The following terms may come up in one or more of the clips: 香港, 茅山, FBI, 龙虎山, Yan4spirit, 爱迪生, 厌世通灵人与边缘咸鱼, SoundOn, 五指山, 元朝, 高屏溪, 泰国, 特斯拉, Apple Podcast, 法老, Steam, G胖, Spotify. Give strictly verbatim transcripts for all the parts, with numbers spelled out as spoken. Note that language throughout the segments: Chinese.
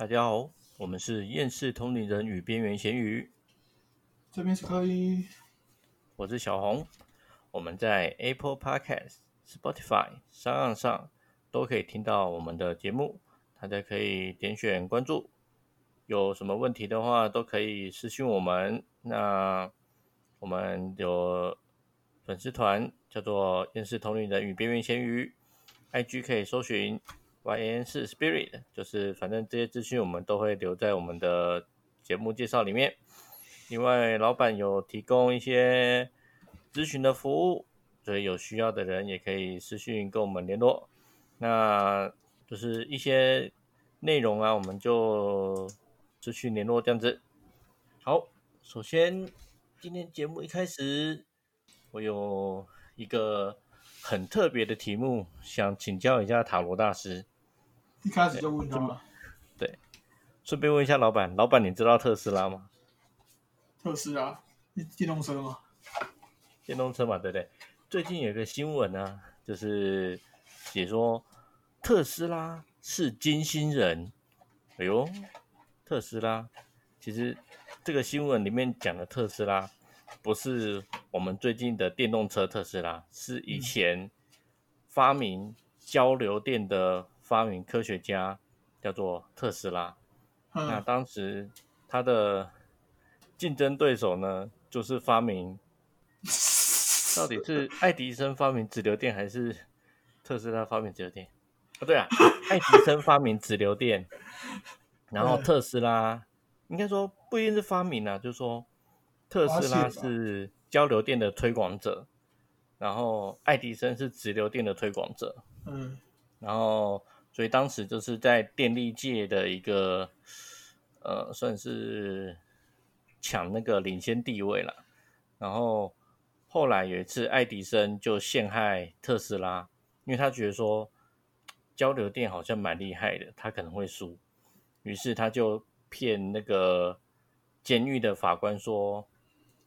大家好，我们是厌世通灵人与边缘咸鱼，这边是柯一，我是小红。我们在 Apple Podcast、Spotify、SoundOn上都可以听到我们的节目，大家可以点选关注。有什么问题的话，都可以私讯我们。那我们有粉丝团，叫做厌世通灵人与边缘咸鱼 ，I G 可以搜寻。Y N 四 Spirit， 就是反正这些资讯我们都会留在我们的节目介绍里面。另外，老板有提供一些咨询的服务，所以有需要的人也可以私讯跟我们联络。那就是一些内容啊，我们就私讯联络这样子。好，首先今天节目一开始，我有一个很特别的题目，想请教一下塔罗大师。一开始就问他了。对，顺便问一下老板，老板你知道特斯拉吗？特斯拉，电动车吗？电动车嘛，对不对？最近有个新闻啊，就是写说特斯拉是金星人。哎呦，特斯拉，其实这个新闻里面讲的特斯拉，不是我们最近的电动车特斯拉，是以前发明交流电的发明科学家，叫做特斯拉。嗯、那当时他的竞争对手呢，就是发明，到底是爱迪生发明直流电还是特斯拉发明直流电？啊，对啊，爱迪生发明直流电，然后特斯拉应该说不一定是发明啊，就是说。特斯拉是交流电的推广者，然后爱迪生是直流电的推广者。嗯，然后所以当时就是在电力界的一个呃，算是抢那个领先地位啦。然后后来有一次，爱迪生就陷害特斯拉，因为他觉得说交流电好像蛮厉害的，他可能会输，于是他就骗那个监狱的法官说。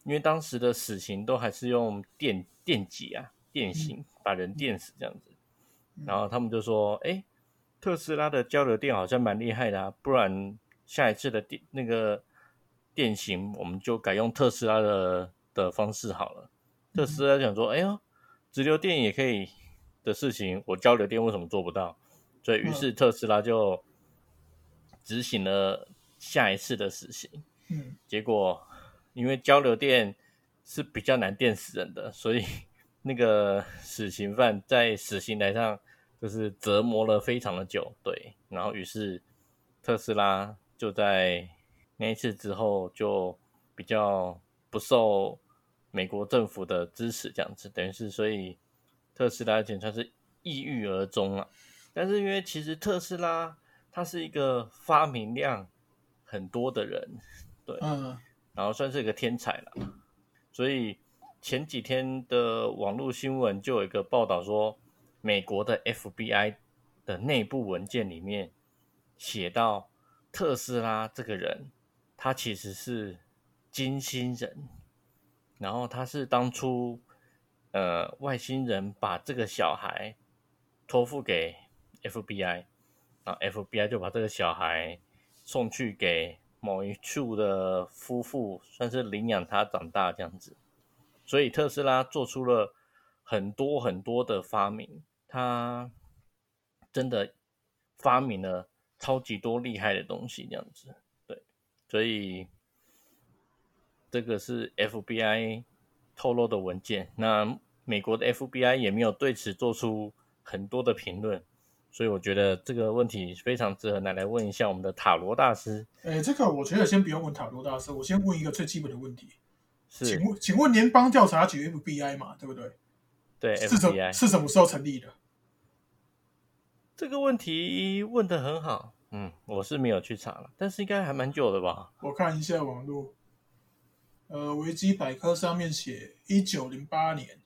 因为当时的死刑都还是用 电, 电击啊，电刑把人电死这样子，然后他们就说：“哎，特斯拉的交流电好像蛮厉害的啊，不然下一次的电那个电刑我们就改用特斯拉的的方式好了。”特斯拉想说：“哎呦，直流电也可以的事情，我交流电为什么做不到？”所以于是特斯拉就执行了下一次的死刑。嗯，结果。因为交流电是比较难电死人的，所以那个死刑犯在死刑台上就是折磨了非常的久，对。然后于是特斯拉就在那一次之后就比较不受美国政府的支持，这样子，等于是所以特斯拉简直算是抑郁而终了。但是因为其实特斯拉他是一个发明量很多的人，对。嗯，然后算是一个天才了，所以前几天的网络新闻就有一个报道说，美国的 F B I 的内部文件里面写到特斯拉这个人，他其实是金星人，然后他是当初呃外星人把这个小孩托付给 F B I， 然后 F B I 就把这个小孩送去给。某一处的夫妇算是领养他长大这样子，所以特斯拉做出了很多很多的发明，他真的发明了超级多厉害的东西这样子，对，所以这个是 F B I 透露的文件，那美国的 F B I 也没有对此做出很多的评论。所以我觉得这个问题非常值得拿来问一下我们的塔罗大师。哎，这个我觉得先不用问塔罗大师，我先问一个最基本的问题。是，请问，请问联邦调查局 F B I 嘛，对不对？对 ，F B I 是什么时候成立的？这个问题问得很好，嗯，我是没有去查了，但是应该还蛮久的吧？我看一下网络，呃，维基百科上面写一九零八年，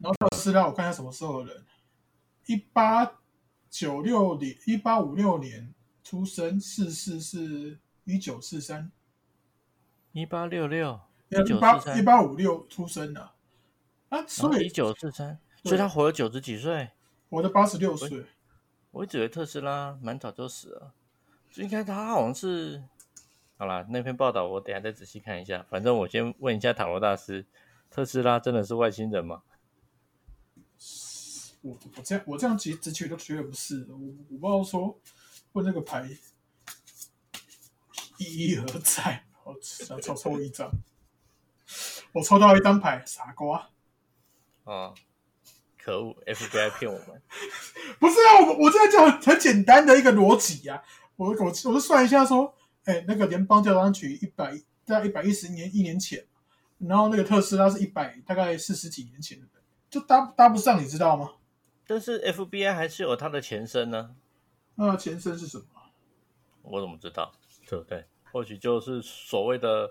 然后特斯拉，我看一下什么时候的人，一八。九六年，一八五六年出生，逝世是一九四三，一八六六，一八五六出生的、啊，啊，所以一九四三，所以他活了九十几岁，活了八十六岁。我一直以为特斯拉蛮早就死了，应该他好像是，好啦，那篇报道我等一下再仔细看一下。反正我先问一下塔罗大师，特斯拉真的是外星人吗？我我这样我这样其实直觉都觉得不是，我我不知道说问那个牌意义何在。我想抽抽一张，我抽到一张牌，傻瓜。哦，可恶 ！F B I 骗我们。不是啊，我我在讲很简单的一个逻辑啊。我我我就算一下说，哎、欸，那个联邦调查局一百大概一百一十年一年前，然后那个特斯拉是一百大概四十几年前的，就搭搭不上，你知道吗？但是 F B I 还是有它的前身呢、啊。那前身是什么？我怎么知道？对不对？或许就是所谓的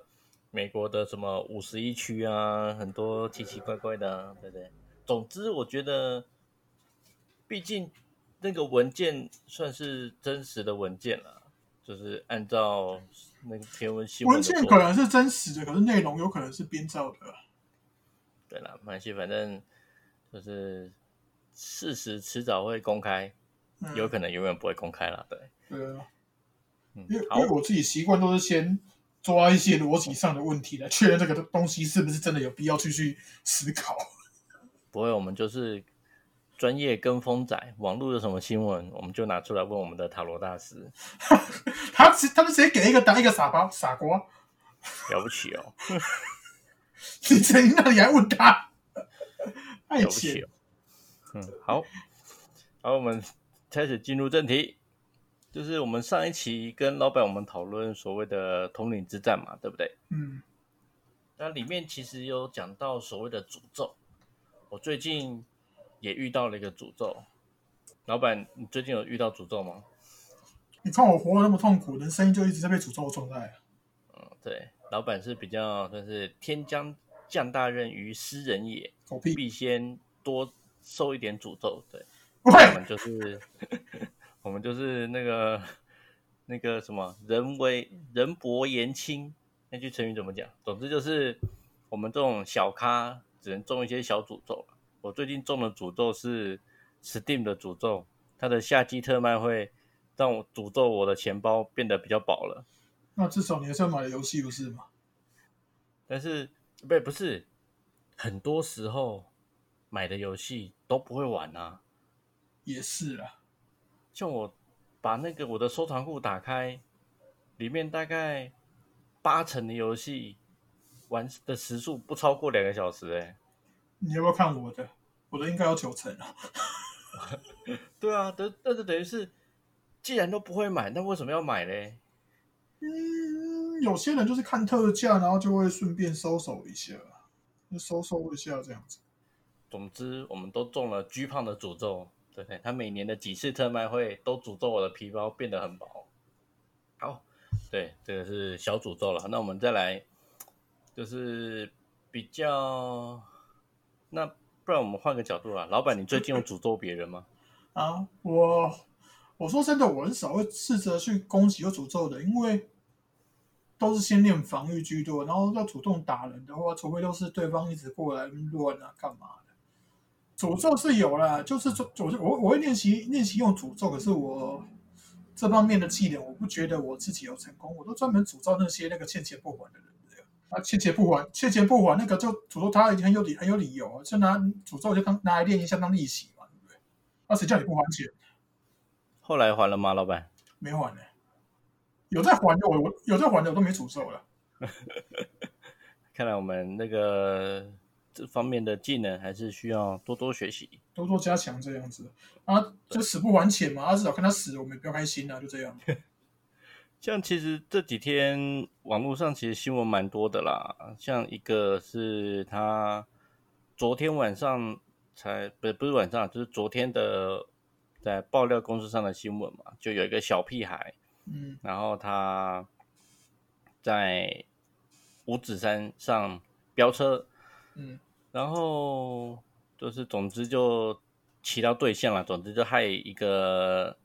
美国的什么五十一区啊，很多奇奇怪怪的、啊，对不对？总之，我觉得，毕竟那个文件算是真实的文件了，就是按照那个天文新闻文件可能是真实的，可是内容有可能是编造的。对啦，没关系，反正就是事实迟早会公开，嗯、有可能永远不会公开啦，对。对啊。因 为, 因为我自己习惯都是先抓一些逻辑上的问题来确认这个东西是不是真的有必要去去思考。不会，我们就是专业跟风仔，网络有什么新闻，我们就拿出来问我们的塔罗大师。他他们直接给一个当一个傻瓜傻瓜，了不起哦！你怎那你还问他？了不起哦！嗯，好，好，我们开始进入正题。就是我们上一期跟老板我们讨论所谓的统领之战嘛，对不对？嗯。那里面其实有讲到所谓的诅咒，我最近也遇到了一个诅咒。老板，你最近有遇到诅咒吗？你看我活得那么痛苦，人生就一直在被诅咒的状态。嗯，对，老板是比较算是天将降大任于斯人也，必先多受一点诅咒。对，我们就是。我们就是那个那个什么人为人薄言轻那句成语怎么讲？总之就是我们这种小咖只能中一些小诅咒。我最近中的诅咒是 Steam 的诅咒，它的夏季特卖会让我诅咒我的钱包变得比较薄了。那至少你还是要买游戏不是吗？但是不不是，很多时候买的游戏都不会玩啊。也是啊。像我把那个我的收藏库打开，里面大概八成的游戏玩的时数不超过两个小时、欸、你要不要看我的？我的应该有九成啊。对啊，但是等于是，既然都不会买，那为什么要买呢？嗯，有些人就是看特价，然后就会顺便收手一下，就收收一下这样子。总之，我们都中了G胖的诅咒。对，他每年的几次特卖会都诅咒我的皮包变得很薄。好，对，这个是小诅咒了。那我们再来，就是比较，那不然我们换个角度啦。老板，你最近有诅咒别人吗？啊，我我说真的，我很少会试着去攻击或诅咒的，因为都是先练防御居多，然后要主动打人的话，除非都是对方一直过来乱啊，干嘛？诅咒是有啦，就是我我会练习练习用诅咒，可是我这方面的技能，我不觉得我自己有成功，我都专门诅咒那些那个欠钱不还的人，啊，欠钱不还，欠钱不还那个就诅咒他很有理很有理由，就拿诅咒就当拿来练一下当利息嘛，对不对？那、啊、谁叫你不还钱？后来还了吗，老板？没还呢、欸，有在还的我有在还的我都没诅咒了。看来我们那个。这方面的技能还是需要多多学习，多多加强这样子啊，就死不还钱嘛，啊，至少看他死，我们也不要开心啊，就这样。像其实这几天网络上其实新闻蛮多的啦，像一个是他昨天晚上才不是不是晚上，就是昨天的在爆料公司上的新闻嘛，就有一个小屁孩，嗯，然后他在五指山上飙车，嗯。然后就是，总之就骑到对象了。总之就害一个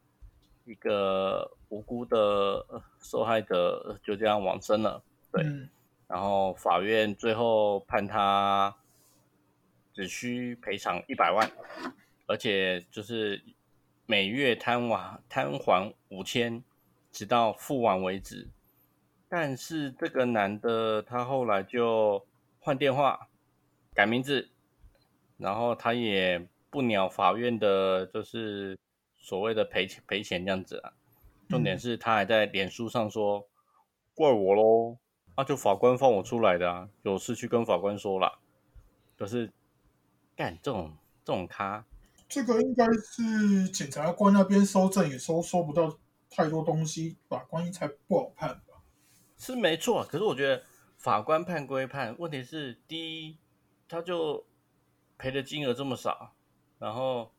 一个无辜的受害者就这样往生了。对，嗯、然后法院最后判他只需赔偿一百万，而且就是每月摊还摊还五千，直到付完为止。但是这个男的他后来就换电话改名字，然后他也不鸟法院的就是所谓的赔钱赔钱这样子啊。重点是他还在脸书上说怪我咯，啊就法官放我出来的啊，有事去跟法官说啦。就是干这种这种咖，这个应该是检察官那边搜证也搜搜不到太多东西，法官才不好判吧？是没错，可是我觉得法官判归判，问题是第一，他就赔的金额这么少，然后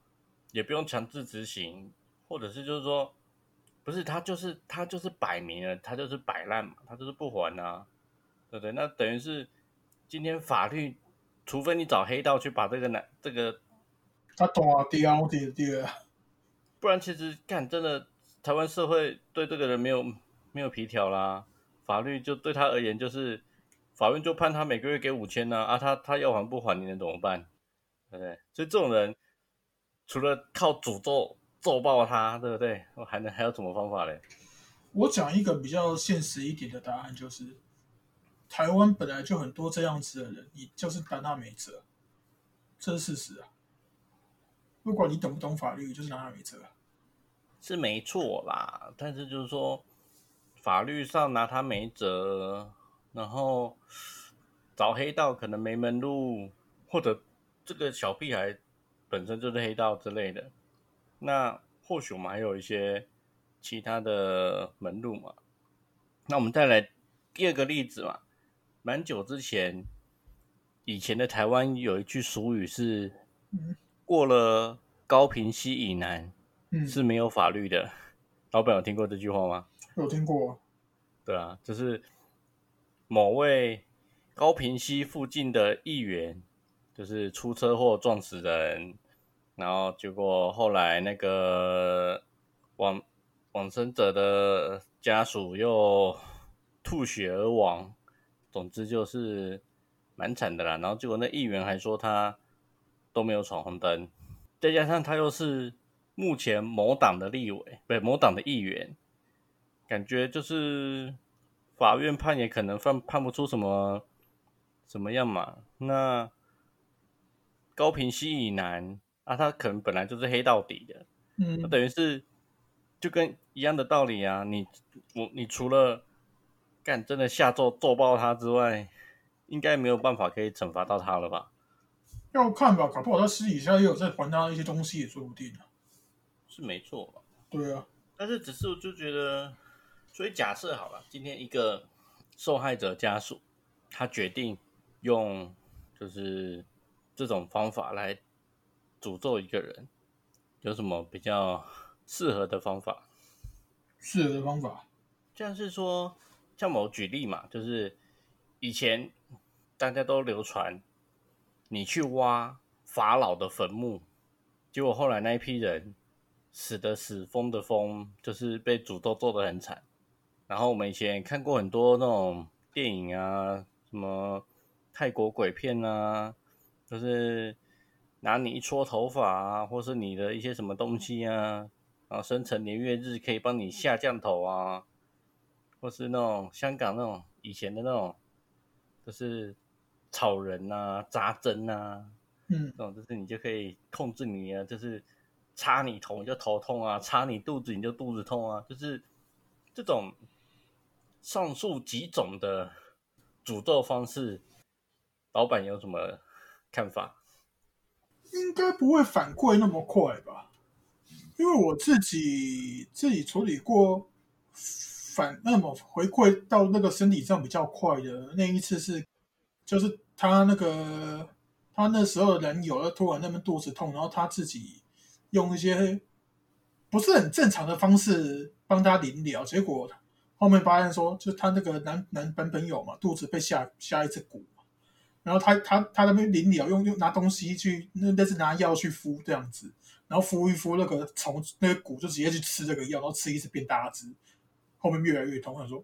也不用强制执行，或者是就是说，不是他就是他就是摆明了，他就是摆烂嘛，他就是不还啊，对不对？那等于是今天法律，除非你找黑道去把这个男这个。他懂啊，对啊，我对对啊，不然其实干真的，台湾社会对这个人没有没有皮条啦，法律就对他而言就是，法院就判他每个月给五千呢，啊他他要还不还，你能怎么办？对不对？所以这种人，除了靠诅咒咒爆他，对不对？我还能还有什么方法嘞？我讲一个比较现实一点的答案，就是台湾本来就很多这样子的人，你就是拿他没辙，这是事实啊。不管你懂不懂法律，就是拿他没辙，是没错啦。但是就是说，法律上拿他没辙，然后找黑道可能没门路，或者这个小屁孩本身就是黑道之类的。那或许我们还有一些其他的门路嘛。那我们再来第二个例子嘛，蛮久之前，以前的台湾有一句俗语是，嗯。过了高屏溪以南、嗯、是没有法律的。老板有听过这句话吗？有听过。对啊，就是某位高屏溪附近的议员，就是出车祸撞死人，然后结果后来那个往往生者的家属又吐血而亡，总之就是蛮惨的啦。然后结果那议员还说他都没有闯红灯，再加上他又是目前某党的立委，不是某党的议员，感觉就是法院判也可能判判不出什么什么样嘛。那高屏溪以南啊，他可能本来就是黑到底的，嗯，那等于是就跟一样的道理啊。你我你除了干真的下咒咒爆他之外，应该没有办法可以惩罚到他了吧？要看吧，搞不好他私底下也有在还他一些东西，也说不定啊。是没错吧？对啊。但是只是我就觉得，所以假设好了，今天一个受害者家属，他决定用就是这种方法来诅咒一个人，有什么比较适合的方法？适合的方法，像是说，像我举例嘛，就是以前大家都流传。你去挖法老的坟墓，结果后来那一批人死的死，疯的疯，就是被诅咒做得很惨。然后我们以前看过很多那种电影啊，什么泰国鬼片啊，就是拿你一撮头发啊，或是你的一些什么东西啊，然后生辰年月日可以帮你下降头啊，或是那种香港那种以前的那种，就是。草人啊，扎针啊，嗯，这种就是你就可以控制你啊，就是插你头你就头痛啊，插你肚子你就肚子痛啊，就是这种上述几种的诅咒方式，老板有什么看法？应该不会反馈那么快吧，因为我自己自己处理过反那么回馈到那个身体上比较快的那一次是。就是他那个，他那时候人有了突然那边肚子痛，然后他自己用一些不是很正常的方式帮他临疗，结果后面发现说，就他那个男男男朋友嘛，肚子被下下一只骨，然后他他他那边临疗用用拿东西去，那那是拿药去敷这样子，然后敷一敷那个虫那个骨就直接去吃这个药，然后吃一次变大只，后面越来越痛，他说。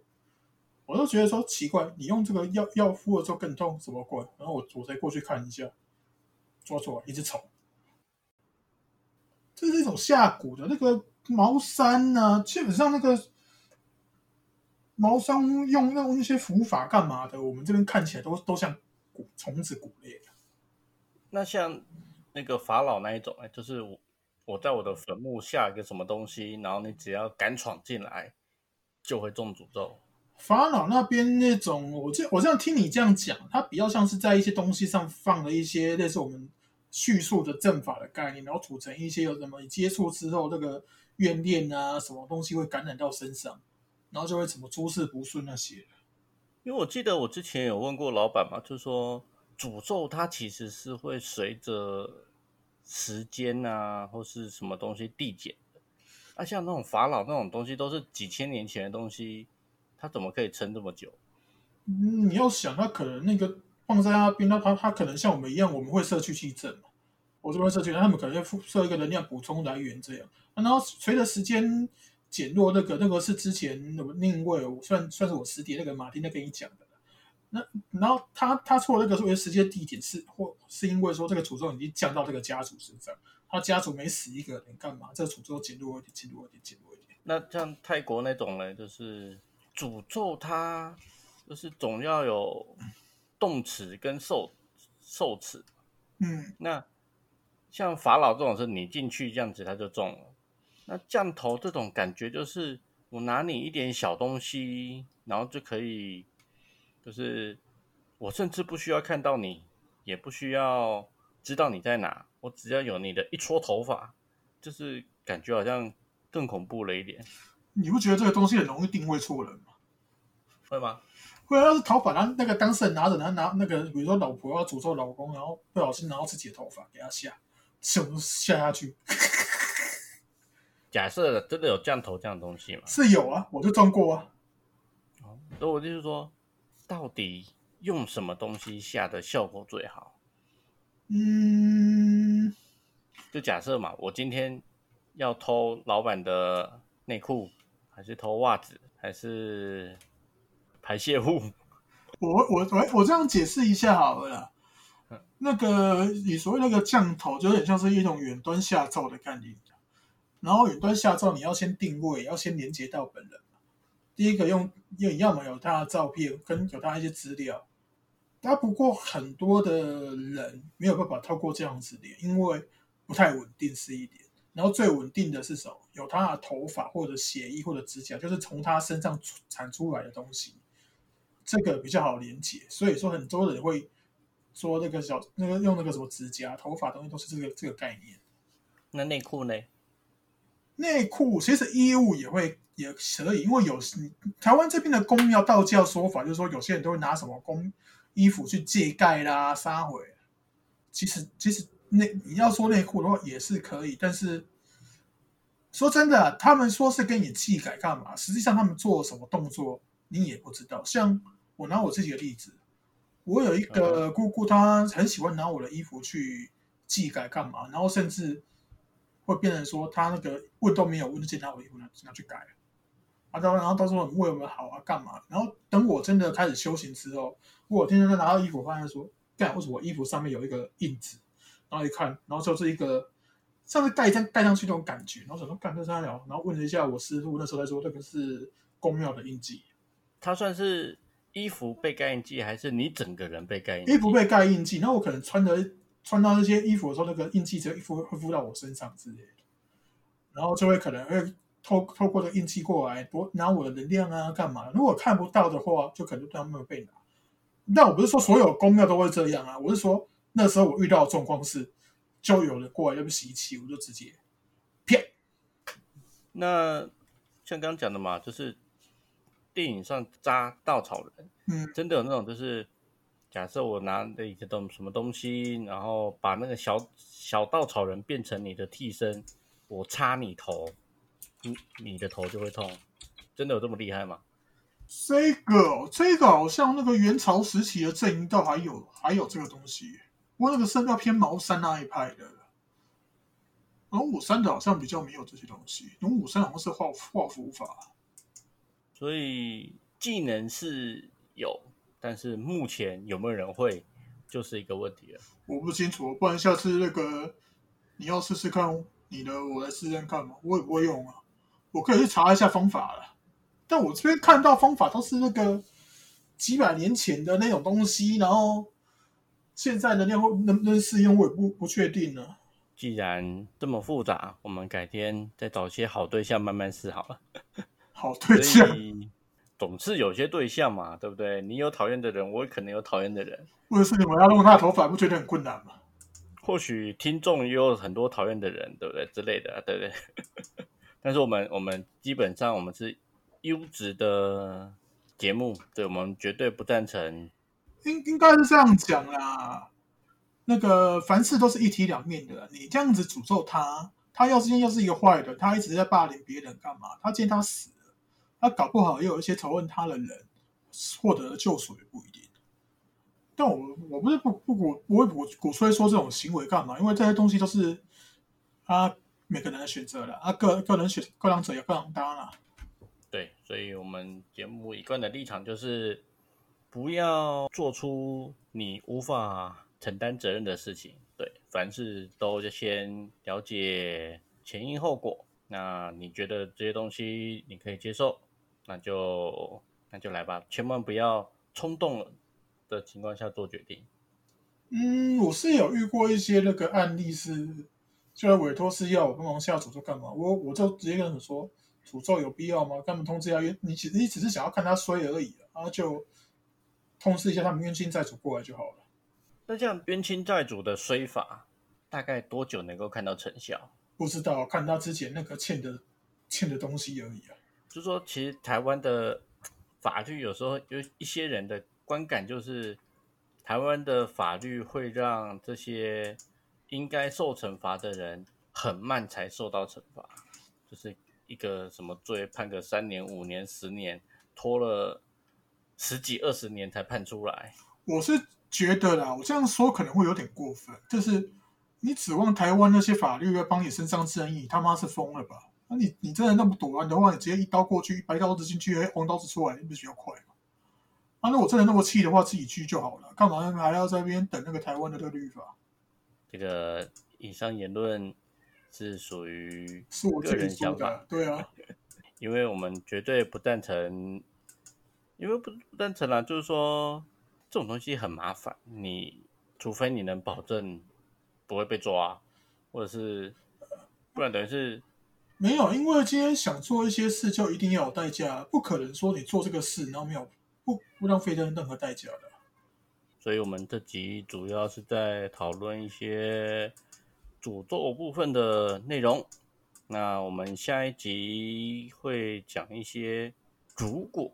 我都觉得说奇怪，你用这个药药敷的时候更痛，什么鬼？然后我我才过去看一下，抓出来一只虫，这是一种下蛊的那个茅山啊，基本上那个毛商用那那些伏法干嘛的，我们这边看起来都都像虫子骨裂。那像那个法老那一种，就是我我在我的坟墓下一个什么东西，然后你只要敢闯进来就会中诅咒。法老那边那种，我这我这样听你这样讲，它比较像是在一些东西上放了一些类似我们叙述的正法的概念，然后组成一些有什么接触之后那个怨念啊，什么东西会感染到身上，然后就会什么诸事不顺那些。因为我记得我之前有问过老板嘛，就是说诅咒它其实是会随着时间啊或是什么东西递减的。啊，像那种法老那种东西都是几千年前的东西，它怎么可以撑这么久？嗯，你要想，它可能那个放在那边，它它可能像我们一样，我们会摄取气阵嘛，我就会摄取，他们可能会设一个能量补充来源这样。啊，然后随着时间减弱，那个那个是之前我另一位算算是我师弟那个马丁在跟你讲的。那然后他他错那个说时间地点是或是因为说这个诅咒已经降到这个家族身上，他家族没死一个人干嘛？这个诅咒减弱一点，减弱一点，减弱一点。那像泰国那种呢，就是诅咒它就是总要有动词跟受受词。嗯，那像法老这种是你进去这样子他就中了。那降头这种感觉就是我拿你一点小东西，然后就可以。就是我甚至不需要看到你，也不需要知道你在哪，我只要有你的一撮头发，就是感觉好像更恐怖了一点。你不觉得这个东西很容易定位错人吗？会吗？会啊！要是头发，然后那个当事人拿着，然后拿那个，比如说老婆要诅咒老公，然后不小心拿到自己的头发给他下，什么下下去？假设真的有降头这样的东西吗？是有啊，我就中过啊。哦，所以我就是说。到底用什么东西下的效果最好？嗯，就假设嘛，我今天要偷老板的内裤，还是偷袜子，还是排泄物？我我我我这样解释一下好了啦。嗯，那个你所谓那个降头，就有点像是一种远端下咒的概念。然后远端下咒，你要先定位，要先连接到本人。第一个用，你要么有他的照片，跟有他一些资料。但不过很多的人没有办法透过这样子连，因为不太稳定是一点。然后最稳定的是什么？有他的头发或者血液或者指甲，就是从他身上产出来的东西，这个比较好连结。所以说很多人会说那个小那个用那个什么指甲、头发东西都是这个这个概念。那内裤呢？内裤其实衣物也会。也可以，因为有台湾这边的公庙道教说法，就是说有些人都会拿什么公衣服去借盖啦、杀回。其实，其实内你要说内裤的话也是可以，但是说真的，他们说是跟你技改干嘛？实际上他们做什么动作你也不知道。像我拿我自己的例子，我有一个姑姑，她很喜欢拿我的衣服去技改干嘛，然后甚至会变成说她那个问都没有问，就拿我的衣服拿去改了。啊，然后到时候很为我们好啊，干嘛？然后等我真的开始修行之后，我天天拿到衣服，发现说，干，为什么我衣服上面有一个印子？然后一看，然后就是一个像是盖上盖上去那种感觉。然后想说，干这三条，然后问了一下我师傅，那时候才说那个是公庙的印记。他算是衣服被盖印记，还是你整个人被盖印记？衣服被盖印记。那我可能穿的穿到那些衣服的时候，那个印记只会会附到我身上之类的，然后就会可能会。透, 透过这个印记过来拿我的能量啊干嘛，如果看不到的话就可能他们被拿。但我不是说所有公庙都会这样啊，我是说那时候我遇到的状况是就有人过来要被袭击，我就直接啪。那像刚刚讲的嘛，就是电影上扎稻草人，嗯，真的有那种就是假设我拿了一个什么东西，然后把那个 小, 小稻草人变成你的替身，我插你头，你, 你的头就会痛。真的有这么厉害吗？这个这个好像那个元朝时期的阵营道还有还有这个东西，不过那个是要偏茅山那一派的，龙虎山的好像比较没有这些东西，龙虎山好像是画符法，所以技能是有，但是目前有没有人会就是一个问题了。我不清楚，不然下次那个你要试试看，你的我来试试看嘛，我也不会用啊，我可以去查一下方法了。但我这边看到方法都是那个几百年前的那种东西，然后现在能不能适用我也不不确定了。既然这么复杂，我们改天再找些好对象慢慢试好了。好对象，总是有些对象嘛，对不对？你有讨厌的人，我可能有讨厌的人。为什么要弄他的头发，不觉得很困难吗？或许听众也有很多讨厌的人，对不对之类的、啊，对不对？但是我们我们基本上我们是优质的节目，对，我们绝对不赞成。应应该是这样讲啦，那个凡事都是一体两面的，你这样子诅咒他，他要是要是一个坏人，他一直在霸凌别人干嘛？他今天他死了，他搞不好也有一些仇恨他的人获得了救赎也不一定。但我我不是不不鼓我会鼓吹说这种行为干嘛？因为这些东西都是啊每个人的选择了啊，个个人选个人者有个人当啦。对，所以我们节目一贯的立场就是不要做出你无法承担责任的事情。对，凡事都先了解前因后果。那你觉得这些东西你可以接受，那就那就来吧，千万不要冲动了。的情况下做决定。嗯，我是有遇过一些那个案例是，就来委托是要我帮忙下诅咒干嘛？我我就直接跟他们说，诅咒有必要吗？他们通知一下，你其实你只是想要看他衰而已，然后就通知一下他们冤亲债主过来就好了。那这样冤亲债主的衰法大概多久能够看到成效？不知道，看他之前那个欠的欠的东西而已啊。就是说，其实台湾的法律有时候有一些人的观感就是，台湾的法律会让这些应该受惩罚的人很慢才受到惩罚，就是一个什么罪判个三年、五年、十年，拖了十几二十年才判出来。我是觉得啦，我这样说可能会有点过分，就是你指望台湾那些法律要帮你伸张正义，他妈是疯了吧？那你你真的那么躲啊的话，你直接一刀过去，白刀子进去，红刀子出来，你不是比较快吗？啊，那我真的那么气的话，自己去就好了，干嘛还要在那边等那个台湾的这个律法？这个以上言论是属于个人想法，对啊，因为我们绝对不赞成，因为不不赞成啦、啊，就是说这种东西很麻烦，你除非你能保证不会被抓，或者是不然等于是。没有，因为今天想做一些事，就一定要有代价，不可能说你做这个事然后没有。不, 不浪费任何代价的，所以我们这集主要是在讨论一些诅咒部分的内容。那我们下一集会讲一些，如果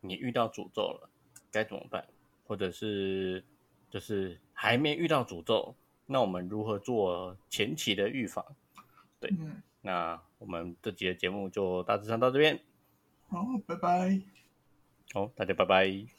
你遇到诅咒了该怎么办，或者是就是还没遇到诅咒，那我们如何做前期的预防？对，嗯、那我们这集的节目就大致上到这边。好，拜拜。好，大家拜拜。